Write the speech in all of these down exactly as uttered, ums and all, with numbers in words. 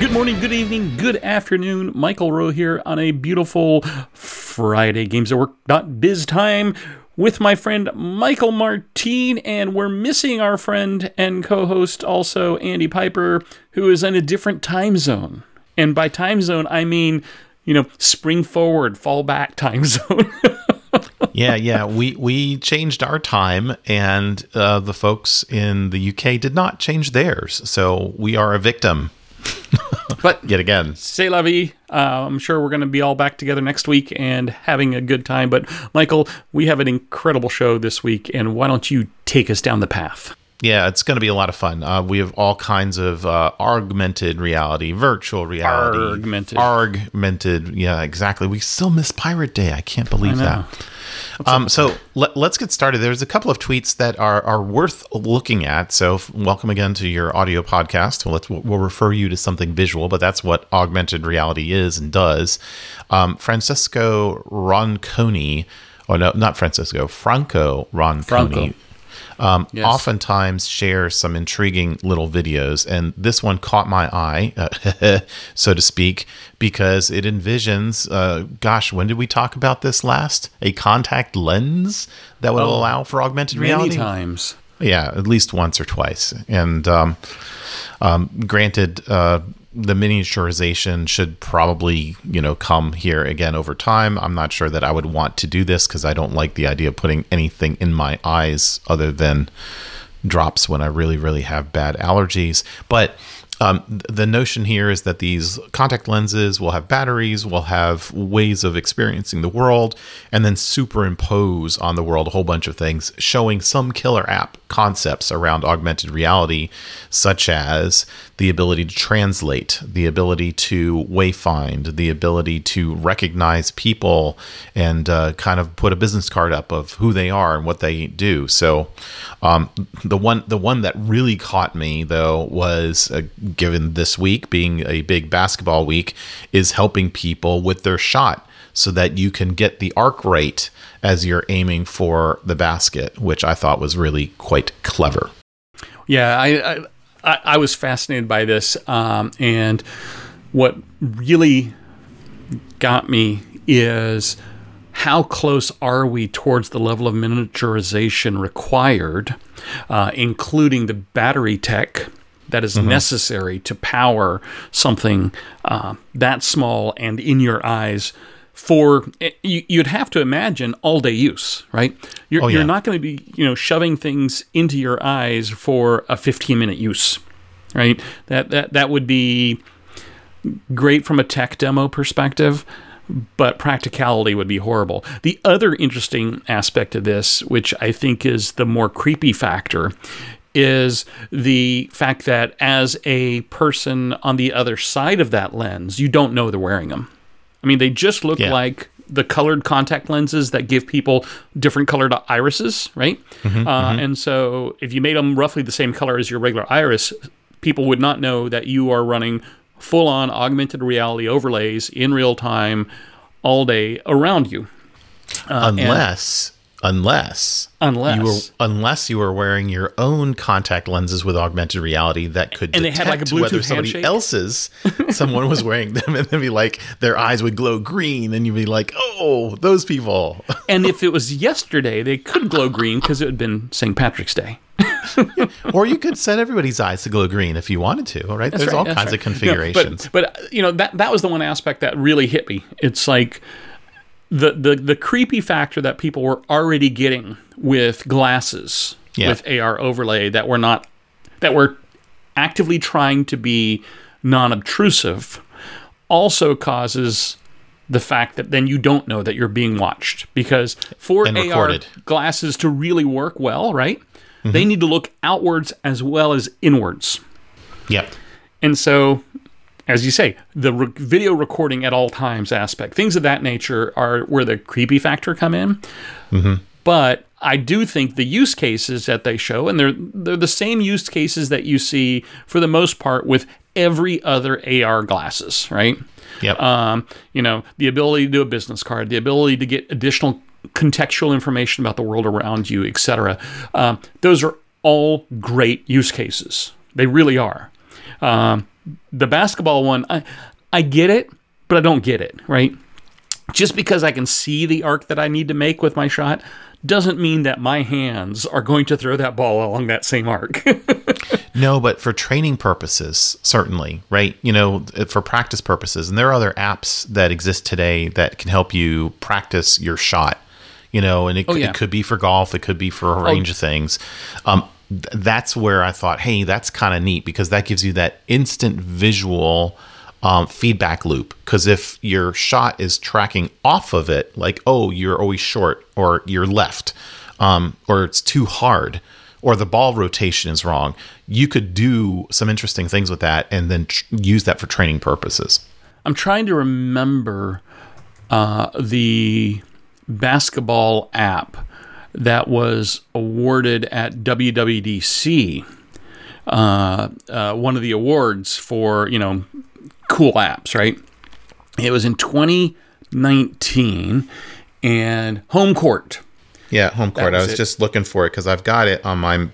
Good morning, good evening, good afternoon. Michael Rowe here on a beautiful Friday Games at Work dot biz time with my friend Michael Martin, and we're missing our friend and co-host also Andy Piper, who is in a different time zone. And by time zone, I mean, you know, spring forward, fall back time zone. Yeah, yeah. We we changed our time, and uh, the folks in the U K did not change theirs. So we are a victim. But yet again, c'est la vie. Uh, I'm sure we're going to be all back together next week and having a good time. But Michael, we have an incredible show this week, and why don't you take us down the path? Yeah, it's going to be a lot of fun. Uh, we have all kinds of uh, augmented reality, virtual reality, augmented, augmented. Yeah, exactly. We still miss Pirate Day. I can't believe I that. Um, so let, let's get started. There's a couple of tweets that are, are worth looking at. So f- welcome again to your audio podcast. We'll, let's, we'll refer you to something visual, but that's what augmented reality is and does. Um, Francesco Ronconi, or no, not Francesco, Franco Ronconi. Franco. Um, yes. Oftentimes shares some intriguing little videos, and this one caught my eye, uh, so to speak, because it envisions, uh, gosh, when did we talk about this last? A contact lens that would oh, allow for augmented reality? Many times. Yeah, at least once or twice. And um, um, granted, uh, the miniaturization should probably, you know, come here again over time. I'm not sure that I would want to do this because I don't like the idea of putting anything in my eyes other than drops when I really, really have bad allergies. But um, the notion here is that these contact lenses will have batteries, will have ways of experiencing the world, and then superimpose on the world a whole bunch of things, showing some killer app concepts around augmented reality, such as the ability to translate, the ability to wayfind, the ability to recognize people, and uh, kind of put a business card up of who they are and what they do. So um, the one the one that really caught me, though, was uh, given this week being a big basketball week, is helping people with their shot so that you can get the arc rate as you're aiming for the basket, which I thought was really quite clever. Yeah, I... I- I was fascinated by this, um, and what really got me is how close are we towards the level of miniaturization required, uh, including the battery tech that is mm-hmm. necessary to power something uh, that small and in your eyes for, you'd have to imagine, all-day use, right? You're, oh, yeah. you're not going to be, you know, shoving things into your eyes for a fifteen-minute use, right? That that that would be great from a tech demo perspective, but practicality would be horrible. The other interesting aspect of this, which I think is the more creepy factor, is the fact that as a person on the other side of that lens, you don't know they're wearing them. I mean, they just look yeah. like the colored contact lenses that give people different colored irises, right? Mm-hmm, uh, mm-hmm. And so if you made them roughly the same color as your regular iris, people would not know that you are running full-on augmented reality overlays in real time all day around you. Uh, unless... Unless, unless. You were, unless you were wearing your own contact lenses with augmented reality that could and detect they had like a Bluetooth whether somebody handshake. else's, someone was wearing them, and they'd be like, their eyes would glow green, and you'd be like, oh, those people. And if it was yesterday, they could glow green because it had been Saint Patrick's Day. Yeah. Or you could set everybody's eyes to glow green if you wanted to, all right? That's There's right, all kinds right. of configurations. No, but, but, you know, that, that was the one aspect that really hit me. It's like... The, the the creepy factor that people were already getting with glasses, yeah. with A R overlay, that were not that were actively trying to be non-obtrusive, also causes the fact that then you don't know that you're being watched, because for and A R recorded. Glasses to really work well, right? Mm-hmm. They need to look outwards as well as inwards. Yep. And so, as you say, the re- video recording at all times aspect, things of that nature are where the creepy factor come in. Mm-hmm. But I do think the use cases that they show, and they're they're the same use cases that you see for the most part with every other A R glasses, right? Yep. Um, you know, the ability to do a business card, the ability to get additional contextual information about the world around you, et cetera. Um, those are all great use cases. They really are. Um, the basketball one, I, I get it, but I don't get it, right? Just because I can see the arc that I need to make with my shot doesn't mean that my hands are going to throw that ball along that same arc. No, but for training purposes, certainly, right? You know, for practice purposes. And there are other apps that exist today that can help you practice your shot, you know, and it, oh, yeah. it could be for golf. It could be for a range oh. of things. Um, th- that's where I thought, hey, that's kind of neat because that gives you that instant visual Um, feedback loop. Because if your shot is tracking off of it, like, oh, you're always short or you're left, um, or it's too hard, or the ball rotation is wrong, you could do some interesting things with that and then tr- use that for training purposes. I'm trying to remember uh, the basketball app that was awarded at W W D C, uh, uh, one of the awards for, you know, cool apps, right? It was in twenty nineteen, and Home Court. Yeah, Home Court. Was I was it. just looking for it because I've got it on my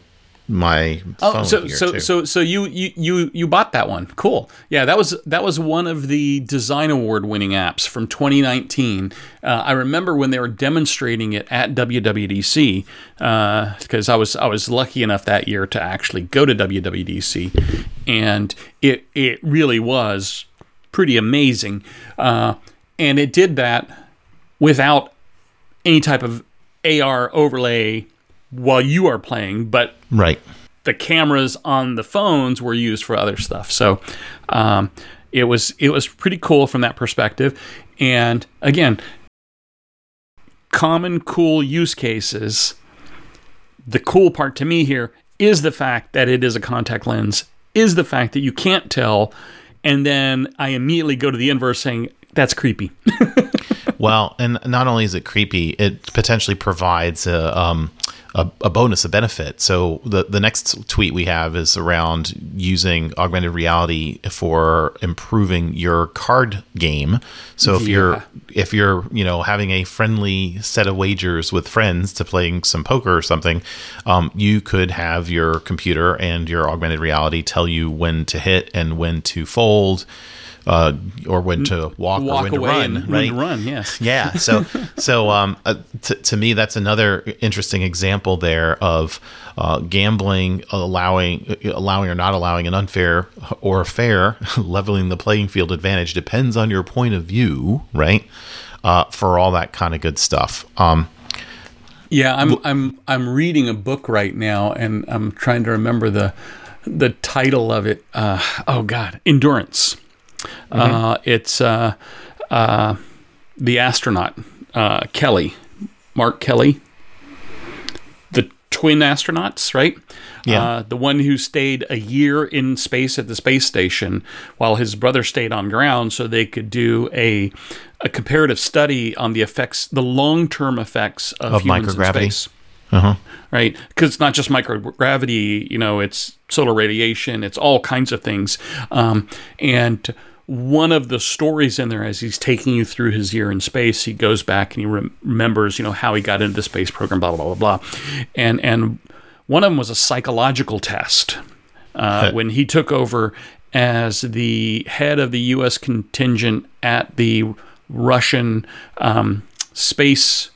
my oh, phone so, here so, too. So, so you, you you you bought that one? Cool. Yeah, that was that was one of the design award winning apps from twenty nineteen. Uh, I remember when they were demonstrating it at W W D C because uh, I was I was lucky enough that year to actually go to W W D C, and it it really was pretty amazing, uh, and it did that without any type of A R overlay while you are playing, but right. the cameras on the phones were used for other stuff. So um, it was it was pretty cool from that perspective. And again, common cool use cases. The cool part to me here is the fact that it is a contact lens, is the fact that you can't tell. And then I immediately go to the inverse saying, that's creepy. Well, and not only is it creepy, it potentially provides a, um, a, a bonus, a benefit. So the, the next tweet we have is around using augmented reality for improving your card game. So if yeah. you're if you're you know having a friendly set of wagers with friends to playing some poker or something, um, you could have your computer and your augmented reality tell you when to hit and when to fold. Uh, or when to walk, walk or when to run, and, right? When to run, yes. Yeah. So, so um, uh, t- to me, that's another interesting example there of uh, gambling, allowing, allowing or not allowing an unfair or fair leveling the playing field advantage depends on your point of view, right? Uh, for all that kind of good stuff. Um, yeah, I'm w- I'm I'm reading a book right now, and I'm trying to remember the the title of it. Uh, oh God, Endurance. Mm-hmm. Uh, it's uh, uh, the astronaut, uh, Kelly, Mark Kelly, the twin astronauts, right? Yeah. Uh, the one who stayed a year in space at the space station while his brother stayed on ground so they could do a, a comparative study on the effects, the long-term effects of, of humans in space. Uh-huh. Right? Because it's not just microgravity, you know, it's solar radiation, it's all kinds of things. Um, and one of the stories in there, as he's taking you through his year in space, he goes back and he rem- remembers, you know, how he got into the space program, blah, blah, blah, blah. And, and one of them was a psychological test. Uh, when he took over as the head of the U S contingent at the Russian um, space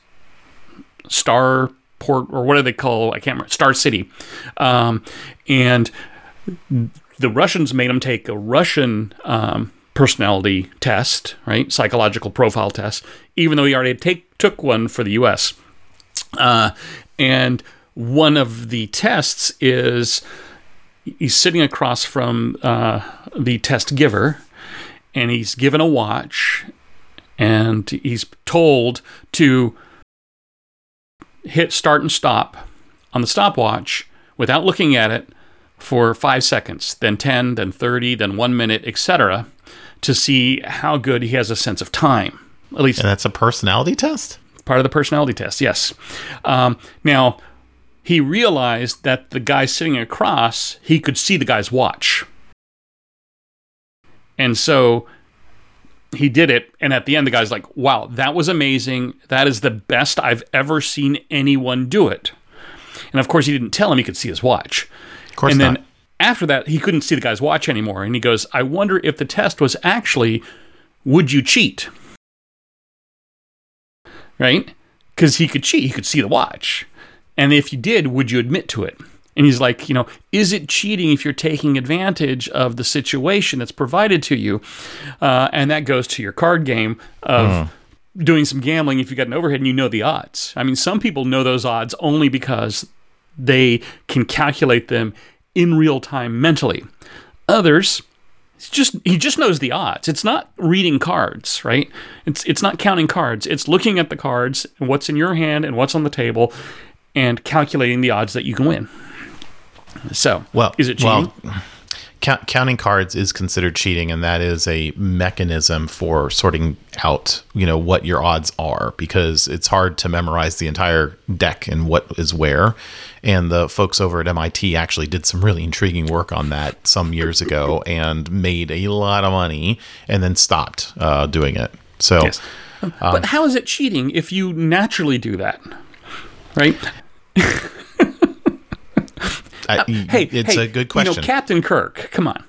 star port or what do they call? I can't remember. Star City, um, and the Russians made him take a Russian um, personality test, right? Psychological profile test, even though he already take took one for the U S. Uh, and one of the tests is he's sitting across from uh, the test giver, and he's given a watch, and he's told to hit start and stop on the stopwatch without looking at it for five seconds, then ten, then thirty, then one minute, et cetera, to see how good he has a sense of time. At least, and that's a personality test? Part of the personality test, yes. Um, now, he realized that the guy sitting across, he could see the guy's watch. And so he did it, and at the end, the guy's like, wow, that was amazing. That is the best I've ever seen anyone do it. And of course, he didn't tell him he could see his watch. Of course not. And then after that, he couldn't see the guy's watch anymore. And he goes, I wonder if the test was actually, would you cheat? Right? Because he could cheat. He could see the watch. And if you did, would you admit to it? And he's like, you know, is it cheating if you're taking advantage of the situation that's provided to you? Uh, and that goes to your card game of mm. doing some gambling if you got an overhead and you know the odds. I mean, some people know those odds only because they can calculate them in real time mentally. Others, it's just he just knows the odds. It's not reading cards, right? It's it's not counting cards. It's looking at the cards and what's in your hand and what's on the table and calculating the odds that you can win. So, well, is it cheating? Well, count, counting cards is considered cheating, and that is a mechanism for sorting out, you know, what your odds are, because it's hard to memorize the entire deck and what is where. And the folks over at M I T actually did some really intriguing work on that some years ago and made a lot of money and then stopped uh, doing it. So, yes. um, But how is it cheating if you naturally do that? Right? I, uh, hey, it's hey, a good question. You know, Captain Kirk, come on.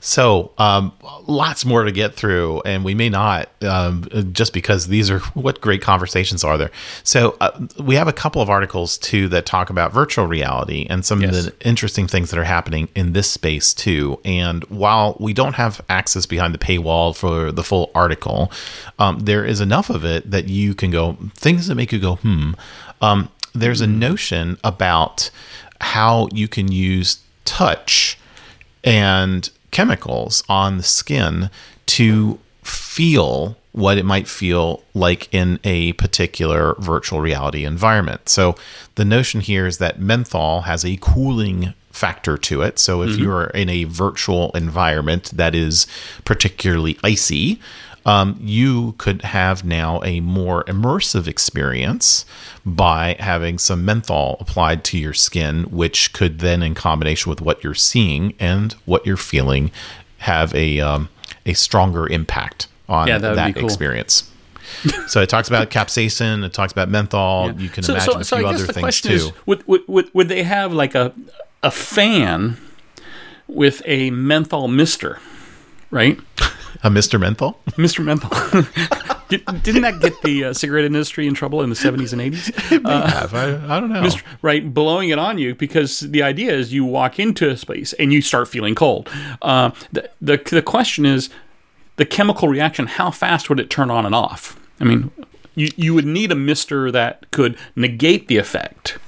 So, um, lots more to get through, and we may not, um, just because these are what great conversations are there. So, uh, we have a couple of articles too that talk about virtual reality and some yes. of the interesting things that are happening in this space too. And while we don't have access behind the paywall for the full article, um, there is enough of it that you can go things that make you go, hmm. Um, there's a notion about how you can use touch and chemicals on the skin to feel what it might feel like in a particular virtual reality environment. So the notion here is that menthol has a cooling factor to it. So if mm-hmm. you're in a virtual environment that is particularly icy, Um, you could have now a more immersive experience by having some menthol applied to your skin, which could then, in combination with what you're seeing and what you're feeling, have a um, a stronger impact on yeah, that, that cool. experience. So it talks about capsaicin, it talks about menthol. Yeah. You can so, imagine so, a so few other things too. Is, would, would would they have like a a fan with a menthol mister, right? A Mister Menthol? Mister Menthol. Didn't that get the uh, cigarette industry in trouble in the seventies and eighties? It may uh, have. I, I don't know. Mister, right, blowing it on you, because the idea is you walk into a space and you start feeling cold. Uh, the, the the question is the chemical reaction, how fast would it turn on and off? I mean, you, you would need a mister that could negate the effect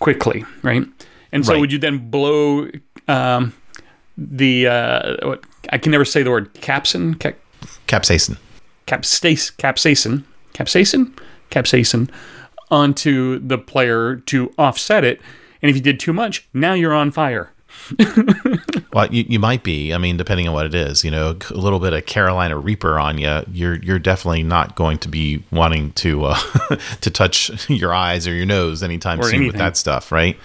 quickly, right? And so right. would you then blow... Um, The uh, I can never say the word capsin, ca- capsaicin, capsaicin, capsaicin, capsaicin, capsaicin onto the player to offset it. And if you did too much, now you're on fire. Well, you, you might be. I mean, depending on what it is, you know, a little bit of Carolina Reaper on you, you're you're definitely not going to be wanting to uh, to touch your eyes or your nose anytime or soon anything. With that stuff, right?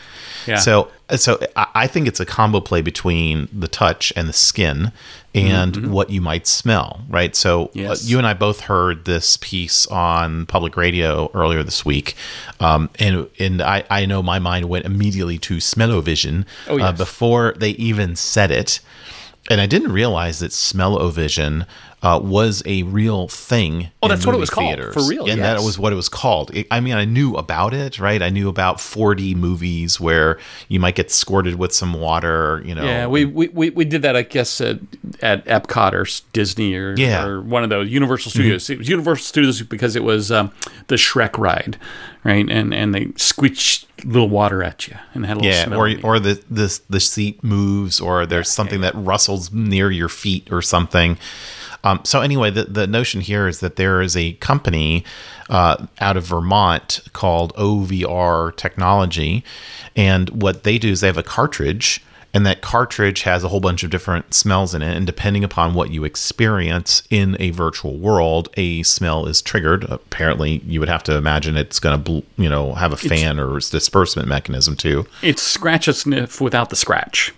Yeah. So, so I think it's a combo play between the touch and the skin, and mm-hmm. what you might smell, right? So, yes. uh, you and I both heard this piece on public radio earlier this week, um, and and I, I know my mind went immediately to smell-o-vision oh, yes. uh, before they even said it, and I didn't realize that smell-o-vision Uh, was a real thing. Oh, that's what it was theaters. Called, for real. And yes. that was what it was called. It, I mean, I knew about it, right? I knew about four D movies where you might get squirted with some water, you know. Yeah, we we, we, we did that, I guess, at, at Epcot or Disney or, yeah. or one of those Universal Studios. Mm-hmm. It was Universal Studios because it was um, the Shrek ride, right? And and they squished a little water at you and had a little yeah, smell. Yeah, or, or the, the, the seat moves, or there's yeah, something yeah. that rustles near your feet or something. Um, so anyway, the, the notion here is that there is a company uh, out of Vermont called O V R Technology. And what they do is they have a cartridge, and that cartridge has a whole bunch of different smells in it. And depending upon what you experience in a virtual world, a smell is triggered. Apparently, you would have to imagine it's going to, you know, have a fan it's, or disbursement mechanism too. It's scratch a sniff without the scratch.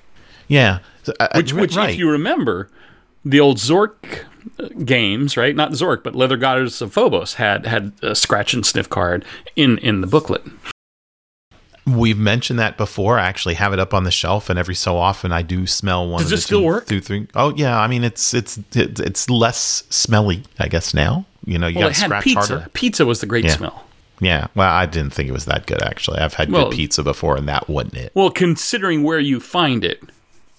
Yeah. So I, which, I, which right. If you remember, the old Zork games, right? Not Zork, but Leather Goddess of Phobos had had a scratch and sniff card in, in the booklet. We've mentioned that before. I actually have it up on the shelf, and every so often I do smell one. Does it still work? Two, three. Oh yeah, I mean it's it's it's less smelly, I guess now. You know, you well, got to scratch pizza. harder. Pizza was the great yeah. smell. Yeah, well, I didn't think it was that good actually. I've had well, good pizza before, and that wasn't it. Well, considering where you find it,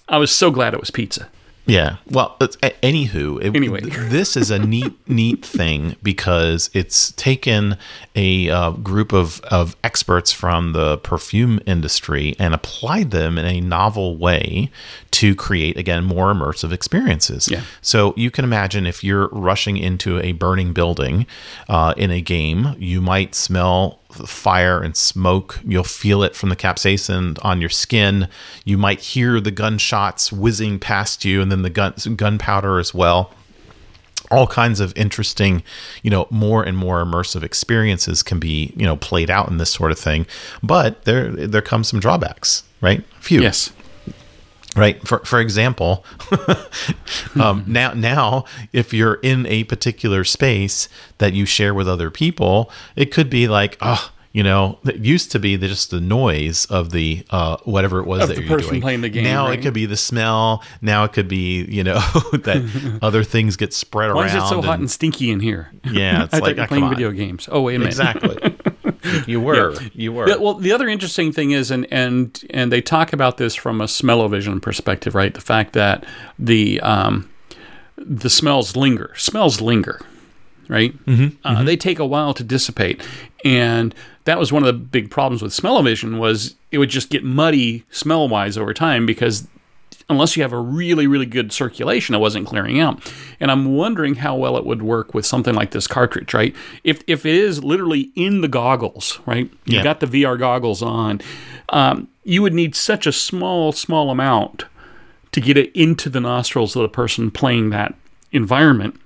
I was so glad it was pizza. Yeah. Well, it's, a, anywho, it, anyway. This is a neat, neat thing because it's taken a uh, group of, of experts from the perfume industry and applied them in a novel way to create, again, more immersive experiences. Yeah. So you can imagine if you're rushing into a burning building uh, in a game, you might smell fire and smoke. You'll feel it from the capsaicin on your skin. You might hear the gunshots whizzing past you, and then the gun gunpowder as well. All kinds of interesting, you know, more and more immersive experiences can be, you know, played out in this sort of thing. But there there come some drawbacks, right? Few. Yes. Right. For for example, um, now now if you're in a particular space that you share with other people, it could be like, oh, you know, it used to be the, just the noise of the uh, whatever it was of that you're doing. Of the person playing the game. Now right? It could be the smell. Now it could be, you know, that other things get spread Why around. Why is it so and, hot and stinky in here? Yeah, it's I like oh, playing video games. Oh wait a minute. Exactly. You were, yeah. you were. Yeah, well, the other interesting thing is, and and and they talk about this from a smell-o-vision perspective, right? The fact that the um, the smells linger, smells linger, right? Mm-hmm. Uh, mm-hmm. They take a while to dissipate, and that was one of the big problems with smell-o-vision was it would just get muddy smell-wise over time because unless you have a really, really good circulation, it wasn't clearing out. And I'm wondering how well it would work with something like this cartridge, right? If if it is literally in the goggles, right? Yeah. You got the V R goggles on. Um, you would need such a small, small amount to get it into the nostrils of the person playing that environment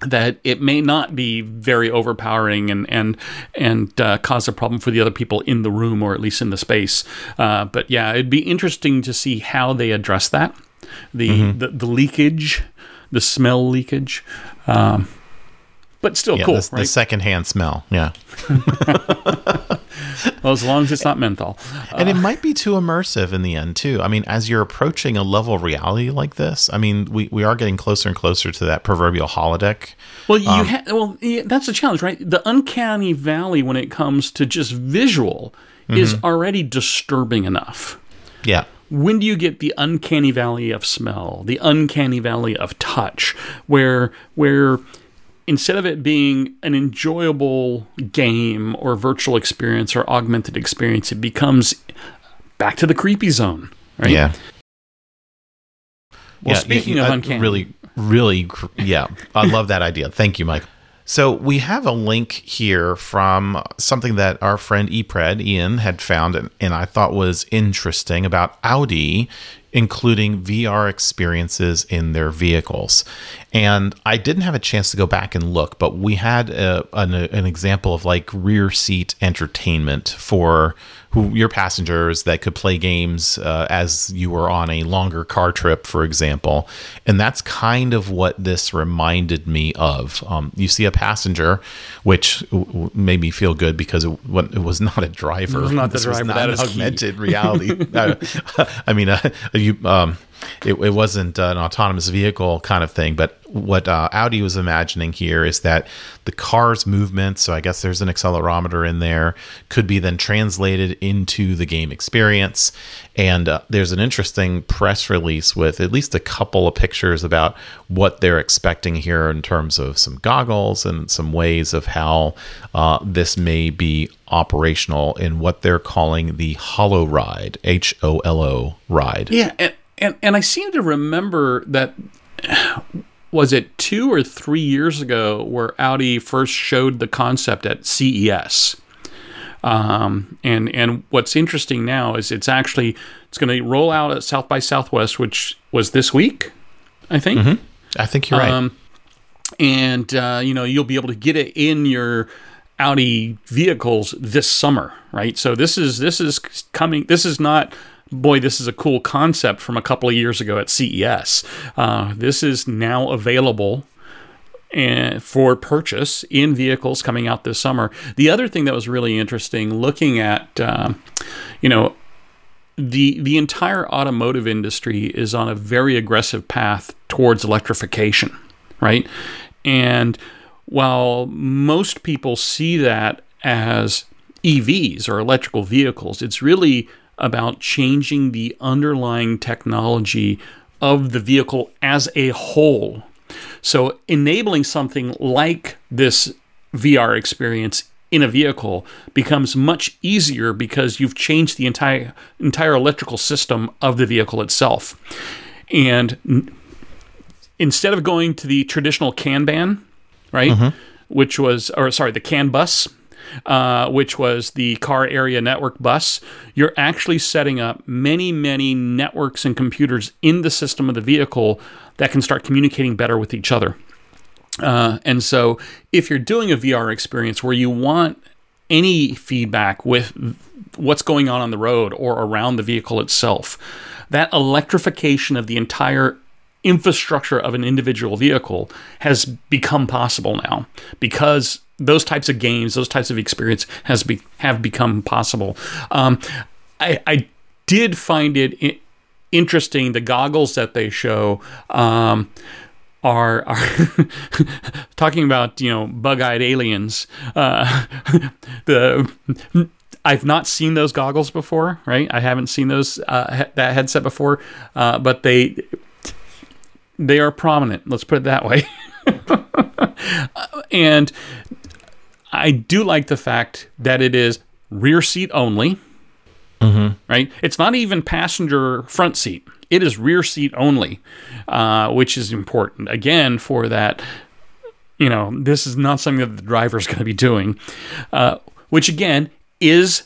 that it may not be very overpowering and and and uh, cause a problem for the other people in the room or at least in the space. Uh, but yeah, it'd be interesting to see how they address that, the mm-hmm. the, the leakage, the smell leakage. Um, but still yeah, cool, the, right? The secondhand smell, yeah. Well, as long as it's not menthol. And uh, it might be too immersive in the end, too. I mean, as you're approaching a level of reality like this, I mean, we, we are getting closer and closer to that proverbial holodeck. Well, you um, ha- well, yeah, that's the challenge, right? The uncanny valley when it comes to just visual mm-hmm. is already disturbing enough. Yeah. When do you get the uncanny valley of smell, the uncanny valley of touch, where where... instead of it being an enjoyable game or virtual experience or augmented experience, it becomes back to the creepy zone, right? Yeah. Well, yeah, speaking yeah, of uncanny. Really, really, yeah. I love that idea. Thank you, Mike. So we have a link here from something that our friend ePred, Ian, had found and, and I thought was interesting about Audi including V R experiences in their vehicles. And I didn't have a chance to go back and look, but we had a, an, an example of like rear seat entertainment for who your passengers that could play games uh, as you were on a longer car trip, for example. And that's kind of what this reminded me of. Um, you see a passenger, which w- made me feel good because it, w- it was not a driver. It was not the this driver. Was not an augmented reality. uh, I mean, uh, you... Um, It, it wasn't an autonomous vehicle kind of thing, but what uh, Audi was imagining here is that the car's movement, so I guess there's an accelerometer in there, could be then translated into the game experience. And uh, there's an interesting press release with at least a couple of pictures about what they're expecting here in terms of some goggles and some ways of how uh, this may be operational in what they're calling the Holo ride, H O L O ride. Yeah, and- And and I seem to remember that was it two or three years ago where Audi first showed the concept at C E S. Um, and and what's interesting now is it's actually it's going to roll out at South by Southwest, which was this week, I think. Mm-hmm. I think you're um, right. And uh, you know, you'll be able to get it in your Audi vehicles this summer, right? So this is this is coming. This is not. Boy, this is a cool concept from a couple of years ago at C E S. Uh, this is now available and for purchase in vehicles coming out this summer. The other thing that was really interesting, looking at, um, you know, the the entire automotive industry is on a very aggressive path towards electrification, right? And while most people see that as E Vs or electrical vehicles, it's really about changing the underlying technology of the vehicle as a whole. So enabling something like this V R experience in a vehicle becomes much easier because you've changed the entire entire electrical system of the vehicle itself. And n- instead of going to the traditional CAN ban, right, mm-hmm. which was, or sorry, the CAN bus, Uh, which was the car area network bus, you're actually setting up many, many networks and computers in the system of the vehicle that can start communicating better with each other. Uh, and so if you're doing a V R experience where you want any feedback with what's going on on the road or around the vehicle itself, that electrification of the entire infrastructure of an individual vehicle has become possible now because those types of games, those types of experience has be, have become possible. Um, I, I did find it I- interesting. The goggles that they show um, are, are talking about, you know, bug-eyed aliens. Uh, the I've not seen those goggles before, right? I haven't seen those uh, that headset before, uh, but they they are prominent. Let's put it that way. And I do like the fact that it is rear seat only, mm-hmm. right? It's not even passenger front seat. It is rear seat only, uh, which is important. Again, for that, you know, this is not something that the driver is going to be doing, uh, which again is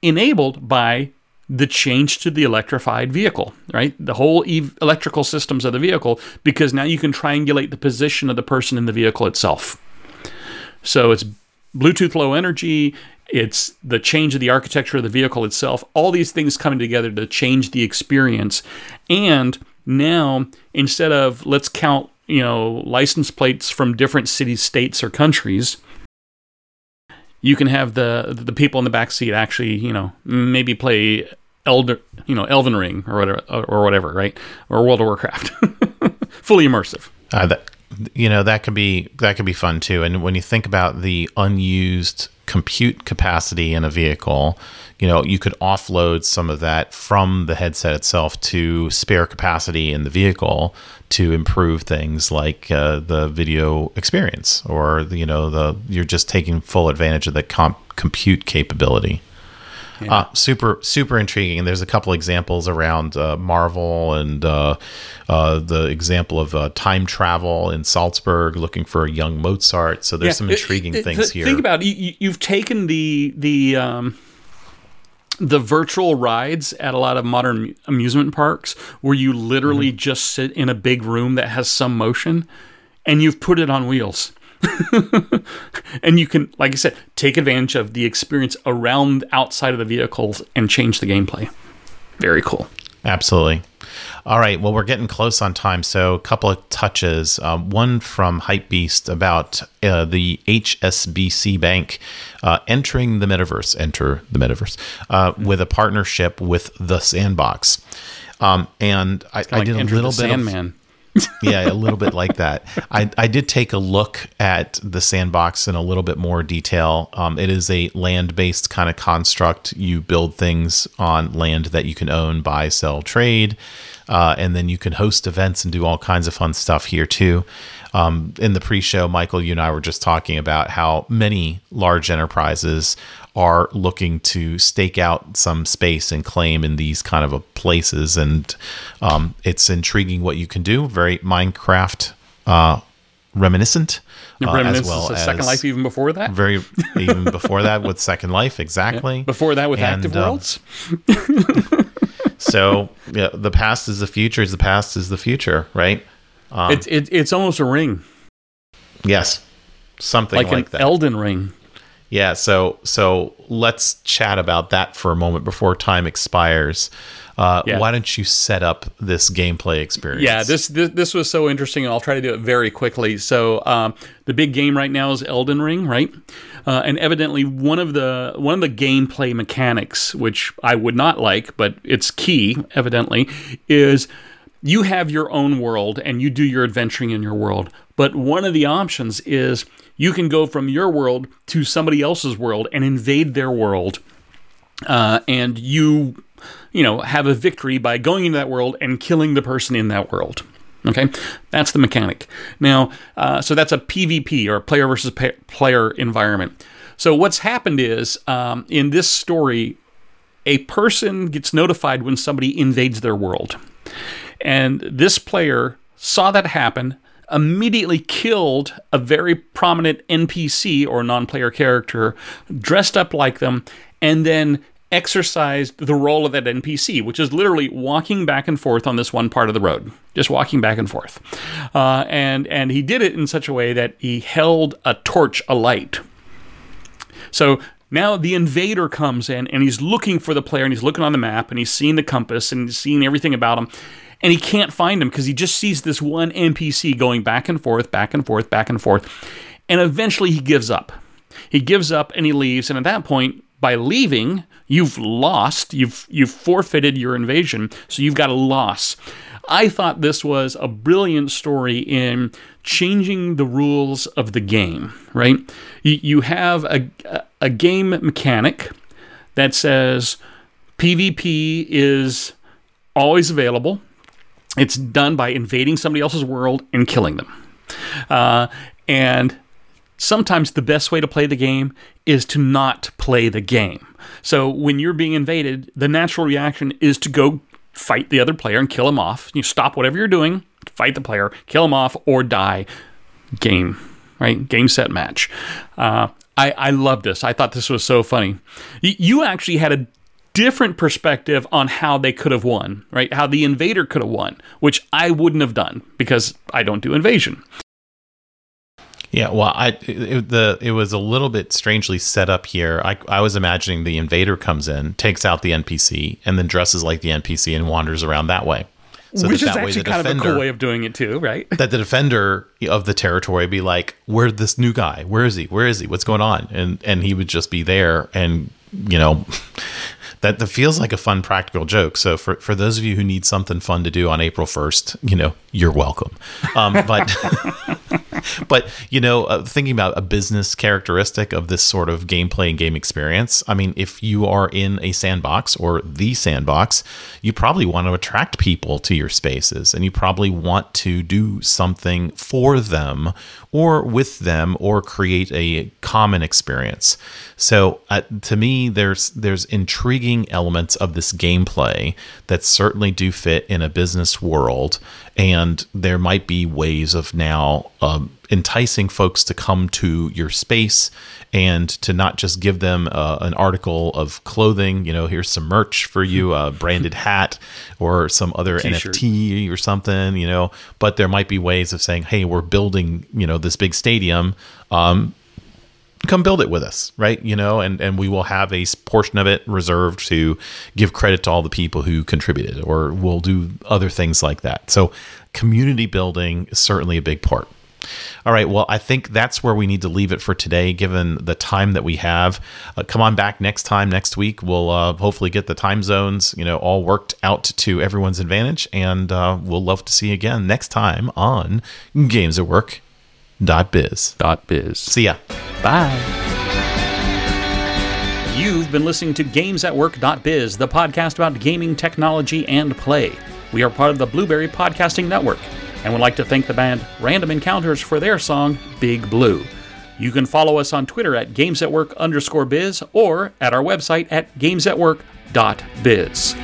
enabled by the change to the electrified vehicle, right? The whole e- electrical systems of the vehicle, because now you can triangulate the position of the person in the vehicle itself. So it's Bluetooth Low Energy, it's the change of the architecture of the vehicle itself, all these things coming together to change the experience. And now, instead of let's count, you know, license plates from different cities, states, or countries, you can have the the people in the back seat actually, you know, maybe play Elder, you know, Elden Ring or whatever, or whatever, right? Or World of Warcraft, fully immersive. Uh, that- You know, that could be that could be fun too. And when you think about the unused compute capacity in a vehicle, you know, you could offload some of that from the headset itself to spare capacity in the vehicle to improve things like uh, the video experience, or you know, the you're just taking full advantage of the comp- compute capability. Yeah. Uh, super, super intriguing. And there's a couple examples around uh, Marvel and uh, uh, the example of uh, time travel in Salzburg, looking for a young Mozart. So there's yeah. some intriguing it, it, things th- here. Think about it. You, you've taken the the um, the virtual rides at a lot of modern amusement parks, where you literally mm-hmm. just sit in a big room that has some motion, and you've put it on wheels. And you can, like I said, take advantage of the experience around outside of the vehicles and change the gameplay. Very cool. Absolutely. All right. Well, we're getting close on time, so a couple of touches. Um, one from Hypebeast about uh, the H S B C Bank uh, entering the metaverse, enter the metaverse, uh, mm-hmm. with a partnership with The Sandbox. Um, and I, I like did a little bit Sandman. of... yeah, a little bit like that. I, I did take a look at The Sandbox in a little bit more detail. Um, it is a land-based kind of construct. You build things on land that you can own, buy, sell, trade. Uh, and then you can host events and do all kinds of fun stuff here too. Um, in the pre-show, Michael, you and I were just talking about how many large enterprises are looking to stake out some space and claim in these kind of a places. And um, it's intriguing what you can do. Very Minecraft uh, reminiscent, uh, reminiscent as well as Second Life even before that. Very even before that with Second Life, exactly. Yeah, before that with and, Active uh, Worlds. So yeah, the past is the future. Is the past is the future, right? Um, it's it, it's almost a ring. Yes, something like, like an that. Elden Ring. Yeah, so so let's chat about that for a moment before time expires. Uh, yeah. Why don't you set up this gameplay experience? Yeah, this, this this was so interesting. I'll try to do it very quickly. So um, the big game right now is Elden Ring, right? Uh, and evidently one of the one of the gameplay mechanics, which I would not like, but it's key, evidently, is you have your own world and you do your adventuring in your world. But one of the options is you can go from your world to somebody else's world and invade their world. Uh, and you, you know, have a victory by going into that world and killing the person in that world. Okay? That's the mechanic. Now, uh, so that's a P v P, or a player versus pa- player environment. So what's happened is, um, in this story, a person gets notified when somebody invades their world. And this player saw that happen, immediately killed a very prominent N P C or non-player character, dressed up like them, and then exercised the role of that N P C, which is literally walking back and forth on this one part of the road, just walking back and forth. Uh, and, and he did it in such a way that he held a torch alight. So now the invader comes in, and he's looking for the player, and he's looking on the map, and he's seeing the compass, and he's seeing everything about him. And he can't find him because he just sees this one N P C going back and forth, back and forth, back and forth. And eventually he gives up. He gives up and he leaves. And at that point, by leaving, you've lost. You've you've forfeited your invasion. So you've got a loss. I thought this was a brilliant story in changing the rules of the game, right? You, you have a, a game mechanic that says P v P is always available. It's done by invading somebody else's world and killing them. Uh, and sometimes the best way to play the game is to not play the game. So when you're being invaded, the natural reaction is to go fight the other player and kill him off. You stop whatever you're doing, fight the player, kill him off, or die. Game, right? Game, set, match. Uh, I, I love this. I thought this was so funny. Y- you actually had a different perspective on how they could have won, right? How the invader could have won, which I wouldn't have done because I don't do invasion. Yeah, well, I it, the it was a little bit strangely set up here. I I was imagining the invader comes in, takes out the N P C, and then dresses like the N P C and wanders around that way. So which that is that actually way the kind defender, of a cool way of doing it too, right? That the defender of the territory be like, "Where's this new guy? Where is he? Where is he? What's going on?" And and he would just be there, and you know. That, that feels like a fun practical joke. So for, for those of you who need something fun to do on April first, you know, you're welcome. Um, but, but you know, uh, thinking about a business characteristic of this sort of gameplay and game experience, I mean, if you are in a sandbox or the sandbox, you probably want to attract people to your spaces, and you probably want to do something for them or with them or create a common experience. So uh, to me, there's there's intriguing elements of this gameplay that certainly do fit in a business world, and there might be ways of now um, enticing folks to come to your space and to not just give them uh, an article of clothing, you know, here's some merch for you, a branded hat or some other T-shirt. N F T or something, you know, but there might be ways of saying, hey, we're building, you know, this big stadium, um come build it with us, right? You know, and, and we will have a portion of it reserved to give credit to all the people who contributed, or we'll do other things like that. So community building is certainly a big part. All right. Well, I think that's where we need to leave it for today, given the time that we have. Uh, come on back next time, next week. We'll uh, hopefully get the time zones, you know, all worked out to everyone's advantage. And uh, we'll love to see you again next time on Games At Work dot biz. .biz. See ya. Bye. You've been listening to Games At Work dot biz, the podcast about gaming, technology, and play. We are part of the Blueberry Podcasting Network, and would like to thank the band Random Encounters for their song, Big Blue. You can follow us on Twitter at GamesAtWork underscore biz, or at our website at Games At Work dot biz.